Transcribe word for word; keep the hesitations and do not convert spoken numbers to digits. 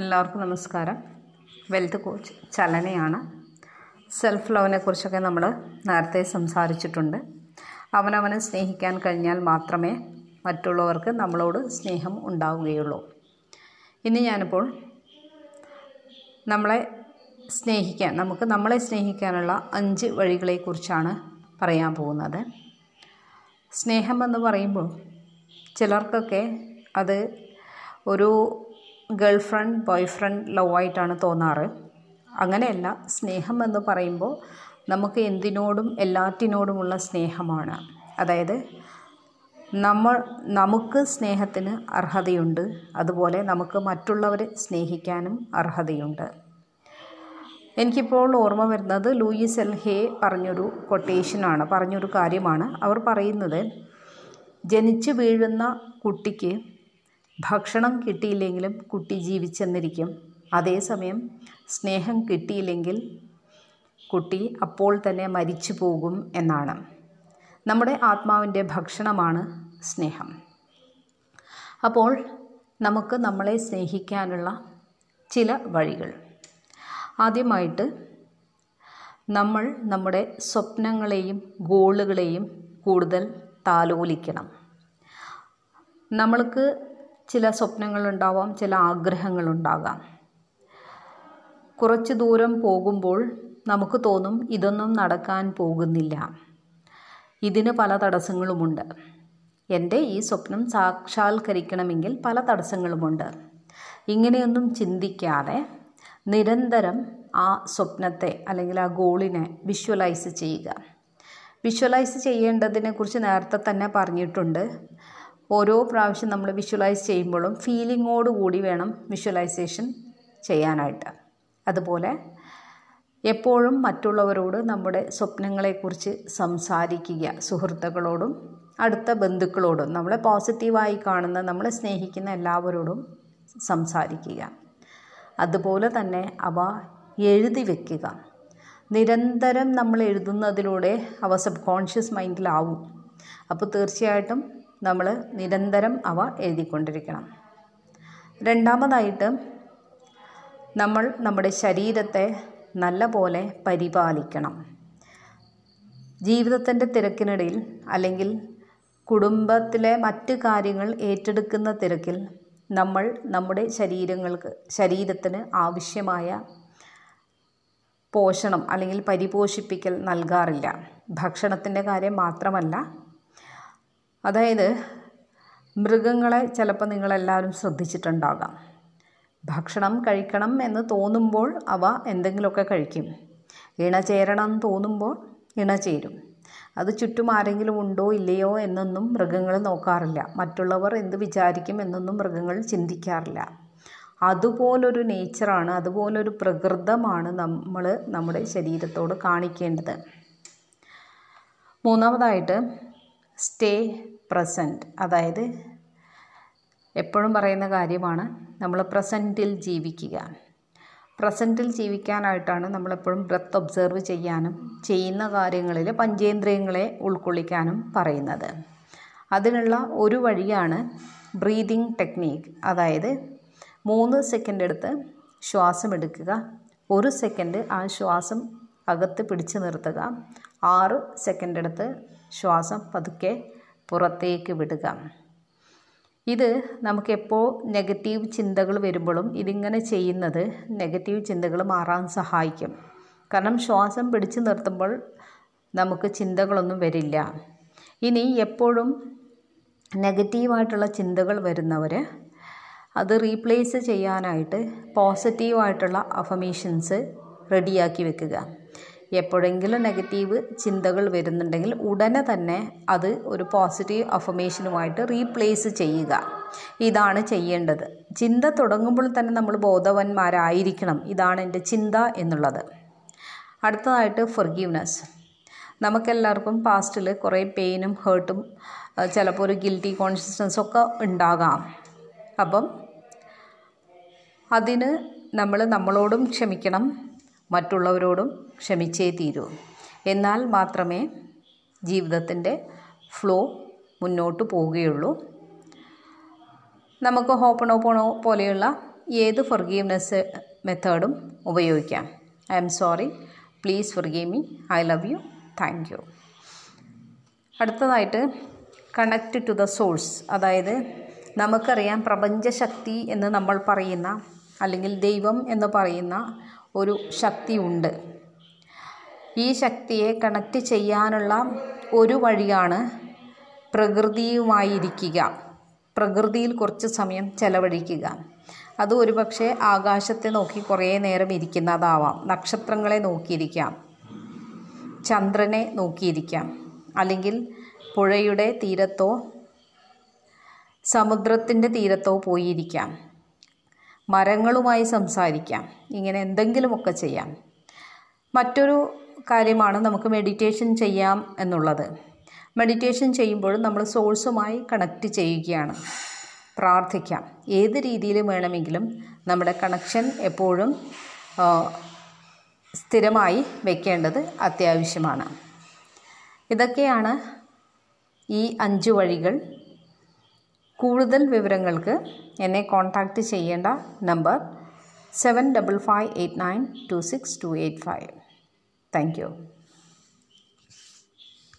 എല്ലാവർക്കും നമസ്കാരം. Wealth coach ചലനയാണ്. സെൽഫ് ലവിനെ കുറിച്ചൊക്കെ നമ്മൾ നേരത്തെ സംസാരിച്ചിട്ടുണ്ട്. അവനവനെ സ്നേഹിക്കാൻ കഴിഞ്ഞാൽ മാത്രമേ മറ്റുള്ളവർക്ക് നമ്മളോട് സ്നേഹം ഉണ്ടാവുകയുള്ളൂ. ഇനി ഞാനിപ്പോൾ നമ്മളെ സ്നേഹിക്കാൻ നമുക്ക് നമ്മളെ സ്നേഹിക്കാനുള്ള അഞ്ച് വഴികളെക്കുറിച്ചാണ് പറയാൻ പോകുന്നത്. സ്നേഹമെന്ന് പറയുമ്പോൾ ചിലർക്കൊക്കെ അത് ഒരു ഗേൾ ഫ്രണ്ട് ബോയ് ഫ്രണ്ട് ലവായിട്ടാണ് തോന്നാറ്. അങ്ങനെയല്ല, സ്നേഹം എന്ന് പറയുമ്പോൾ നമുക്ക് എന്തിനോടും എല്ലാറ്റിനോടുമുള്ള സ്നേഹമാണ്. അതായത് നമ്മൾ നമുക്ക് സ്നേഹത്തിന് അർഹതയുണ്ട്, അതുപോലെ നമുക്ക് മറ്റുള്ളവരെ സ്നേഹിക്കാനും അർഹതയുണ്ട്. എനിക്കിപ്പോൾ ഓർമ്മ വരുന്നത് ലൂയിസ് എൽ ഹേ പറഞ്ഞൊരു കൊട്ടേഷനാണ്, പറഞ്ഞൊരു കാര്യമാണ്. അവർ പറയുന്നത്, ജനിച്ചു വീഴുന്ന കുട്ടിക്ക് ഭക്ഷണം കിട്ടിയില്ലെങ്കിലും കുട്ടി ജീവിച്ചെന്നിരിക്കും, അതേസമയം സ്നേഹം കിട്ടിയില്ലെങ്കിൽ കുട്ടി അപ്പോൾ തന്നെ മരിച്ചു പോകും എന്നാണ്. നമ്മുടെ ആത്മാവിൻ്റെ ഭക്ഷണമാണ് സ്നേഹം. അപ്പോൾ നമുക്ക് നമ്മളെ സ്നേഹിക്കാനുള്ള ചില വഴികൾ. ആദ്യമായിട്ട് നമ്മൾ നമ്മുടെ സ്വപ്നങ്ങളെയും ഗോളുകളെയും കൂടുതൽ താലോലിക്കണം. നമ്മൾക്ക് ചില സ്വപ്നങ്ങളുണ്ടാവാം, ചില ആഗ്രഹങ്ങളുണ്ടാകാം. കുറച്ച് ദൂരം പോകുമ്പോൾ നമുക്ക് തോന്നും ഇതൊന്നും നടക്കാൻ പോകുന്നില്ല, ഇതിന് പല തടസ്സങ്ങളുമുണ്ട്, എൻ്റെ ഈ സ്വപ്നം സാക്ഷാത്കരിക്കണമെങ്കിൽ പല തടസ്സങ്ങളുമുണ്ട്. ഇങ്ങനെയൊന്നും ചിന്തിക്കാതെ നിരന്തരം ആ സ്വപ്നത്തെ അല്ലെങ്കിൽ ആ ഗോളിനെ വിഷ്വലൈസ് ചെയ്യുക. വിഷ്വലൈസ് ചെയ്യേണ്ടതിനെക്കുറിച്ച് നേരത്തെ തന്നെ പറഞ്ഞിട്ടുണ്ട്. ഓരോ പ്രാവശ്യം നമ്മൾ വിഷ്വലൈസ് ചെയ്യുമ്പോഴും ഫീലിങ്ങോട് കൂടി വേണം വിഷ്വലൈസേഷൻ ചെയ്യാനായിട്ട്. അതുപോലെ എപ്പോഴും മറ്റുള്ളവരോട് നമ്മുടെ സ്വപ്നങ്ങളെക്കുറിച്ച് സംസാരിക്കുക. സുഹൃത്തുക്കളോടും അടുത്ത ബന്ധുക്കളോടും നമ്മളെ പോസിറ്റീവായി കാണുന്ന നമ്മളെ സ്നേഹിക്കുന്ന എല്ലാവരോടും സംസാരിക്കുക. അതുപോലെ തന്നെ അവ എഴുതി വയ്ക്കുക. നിരന്തരം നമ്മൾ എഴുതുന്നതിലൂടെ അവ സബ് കോൺഷ്യസ് മൈൻഡിലാവും. അപ്പോൾ തീർച്ചയായിട്ടും നമ്മൾ നിരന്തരം അവ എഴുതിക്കൊണ്ടിരിക്കണം. രണ്ടാമതായിട്ട് നമ്മൾ നമ്മുടെ ശരീരത്തെ നല്ല പോലെ പരിപാലിക്കണം. ജീവിതത്തിൻ്റെ തിരക്കിനിടയിൽ അല്ലെങ്കിൽ കുടുംബത്തിലെ മറ്റ് കാര്യങ്ങൾ ഏറ്റെടുക്കുന്ന തിരക്കിൽ നമ്മൾ നമ്മുടെ ശരീരങ്ങൾക്ക് ശരീരത്തിന് ആവശ്യമായ പോഷണം അല്ലെങ്കിൽ പരിപോഷിപ്പിക്കൽ നൽകാറില്ല. ഭക്ഷണത്തിൻ്റെ കാര്യം മാത്രമല്ല, അതായത് മൃഗങ്ങളെ ചിലപ്പോൾ നിങ്ങളെല്ലാവരും ശ്രദ്ധിച്ചിട്ടുണ്ടാകാം. ഭക്ഷണം കഴിക്കണം എന്ന് തോന്നുമ്പോൾ അവ എന്തെങ്കിലുമൊക്കെ കഴിക്കും, ഇണ ചേരണം എന്ന് തോന്നുമ്പോൾ ഇണ ചേരും. അത് ചുറ്റും ആരെങ്കിലും ഉണ്ടോ ഇല്ലയോ എന്നൊന്നും മൃഗങ്ങൾ നോക്കാറില്ല, മറ്റുള്ളവർ എന്ത് വിചാരിക്കും എന്നൊന്നും മൃഗങ്ങൾ ചിന്തിക്കാറില്ല. അതുപോലൊരു നേച്ചറാണ്, അതുപോലൊരു പ്രകൃതമാണ് നമ്മൾ നമ്മുടെ ശരീരത്തോട് കാണിക്കേണ്ടത്. മൂന്നാമതായിട്ട് സ്റ്റേ പ്രസൻറ്റ്, അതായത് എപ്പോഴും പറയുന്ന കാര്യമാണ്, നമ്മൾ പ്രസൻറ്റിൽ ജീവിക്കുക. പ്രസൻറ്റിൽ ജീവിക്കാനായിട്ടാണ് നമ്മളെപ്പോഴും ബ്രെത്ത് ഒബ്സർവ് ചെയ്യാനും ചെയ്യുന്ന കാര്യങ്ങളിൽ പഞ്ചേന്ദ്രിയങ്ങളെ ഉൾക്കൊള്ളിക്കാനും പറയുന്നത്. അതിനുള്ള ഒരു വഴിയാണ് ബ്രീതിങ് ടെക്നീക്ക്. അതായത് മൂന്ന് സെക്കൻഡ് എടുത്ത് ശ്വാസം എടുക്കുക, ഒരു സെക്കൻഡ് ആ ശ്വാസം അകത്ത് പിടിച്ചു നിർത്തുക, ആറ് സെക്കൻഡ് എടുത്ത് ശ്വാസം പതുക്കെ പുറത്തേക്ക് വിടുക. ഇത് നമുക്കെപ്പോൾ നെഗറ്റീവ് ചിന്തകൾ വരുമ്പോഴും ഇതിങ്ങനെ ചെയ്യുന്നത് നെഗറ്റീവ് ചിന്തകൾ മാറാൻ സഹായിക്കും. കാരണം ശ്വാസം പിടിച്ചു നിർത്തുമ്പോൾ നമുക്ക് ചിന്തകളൊന്നും വരില്ല. ഇനി എപ്പോഴും നെഗറ്റീവായിട്ടുള്ള ചിന്തകൾ വരുന്നവർ അത് റീപ്ലേസ് ചെയ്യാനായിട്ട് പോസിറ്റീവായിട്ടുള്ള അഫർമേഷൻസ് റെഡിയാക്കി വെക്കുക. എപ്പോഴെങ്കിലും നെഗറ്റീവ് ചിന്തകൾ വരുന്നുണ്ടെങ്കിൽ ഉടനെ തന്നെ അത് ഒരു പോസിറ്റീവ് അഫർമേഷനുമായിട്ട് റീപ്ലേസ് ചെയ്യുക. ഇതാണ് ചെയ്യേണ്ടത്. ചിന്ത തുടങ്ങുമ്പോൾ തന്നെ നമ്മൾ ബോധവാന്മാരായിരിക്കണം, ഇതാണ് എൻ്റെ ചിന്ത എന്നുള്ളത്. അടുത്തതായിട്ട് ഫൊർഗീവ്നെസ്. നമുക്കെല്ലാവർക്കും പാസ്റ്റിൽ കുറേ പെയിനും ഹേർട്ടും ചിലപ്പോൾ ഒരു ഗിൽറ്റി കോൺഷ്യസ്നസ്സൊക്കെ ഉണ്ടാകാം. അപ്പം അതിന് നമ്മൾ നമ്മളോടും ക്ഷമിക്കണം, മറ്റുള്ളവരോടും ക്ഷമിച്ചേ തീരൂ. എന്നാൽ മാത്രമേ ജീവിതത്തിൻ്റെ ഫ്ലോ മുന്നോട്ട് പോവുകയുള്ളൂ. നമുക്ക് ഹോപ്പണോ പോണോ പോലെയുള്ള ഏത് ഫൊർഗീവ്നെസ് മെത്തേഡും ഉപയോഗിക്കാം. I M sorry, please forgive me, I love you, thank you. അടുത്തതായിട്ട് കണക്റ്റ് ടു ദ സോഴ്സ്. അതായത് നമുക്കറിയാം പ്രപഞ്ചശക്തി എന്ന് നമ്മൾ പറയുന്ന അല്ലെങ്കിൽ ദൈവം എന്ന് പറയുന്ന ഒരു ശക്തി ഉണ്ട്. ഈ ശക്തിയെ കണക്റ്റ് ചെയ്യാനുള്ള ഒരു വഴിയാണ് പ്രകൃതിയുമായിരിക്കുക, പ്രകൃതിയിൽ കുറച്ച് സമയം ചെലവഴിക്കുക. അത് ഒരു പക്ഷേ ആകാശത്തെ നോക്കി കുറേ നേരം ഇരിക്കുന്നതാവാം, നക്ഷത്രങ്ങളെ നോക്കിയിരിക്കാം, ചന്ദ്രനെ നോക്കിയിരിക്കാം, അല്ലെങ്കിൽ പുഴയുടെ തീരത്തോ സമുദ്രത്തിൻ്റെ തീരത്തോ പോയിരിക്കാം, മരങ്ങളുമായി സംസാരിക്കാം, ഇങ്ങനെ എന്തെങ്കിലുമൊക്കെ ചെയ്യാം. മറ്റൊരു കാര്യമാണ് നമുക്ക് മെഡിറ്റേഷൻ ചെയ്യാം എന്നുള്ളത്. മെഡിറ്റേഷൻ ചെയ്യുമ്പോഴും നമ്മൾ സോഴ്സുമായി കണക്റ്റ് ചെയ്യുകയാണ്. പ്രാർത്ഥിക്കാം, ഏത് രീതിയിലും വേണമെങ്കിലും നമ്മുടെ കണക്ഷൻ എപ്പോഴും സ്ഥിരമായി വയ്ക്കേണ്ടത് അത്യാവശ്യമാണ്. ഇതൊക്കെയാണ് ഈ അഞ്ച് വഴികൾ. കൂടുതൽ വിവരങ്ങൾക്ക് എന്നെ കോൺടാക്റ്റ് ചെയ്യേണ്ട number seven double five eight nine two six two eight five. Thank U.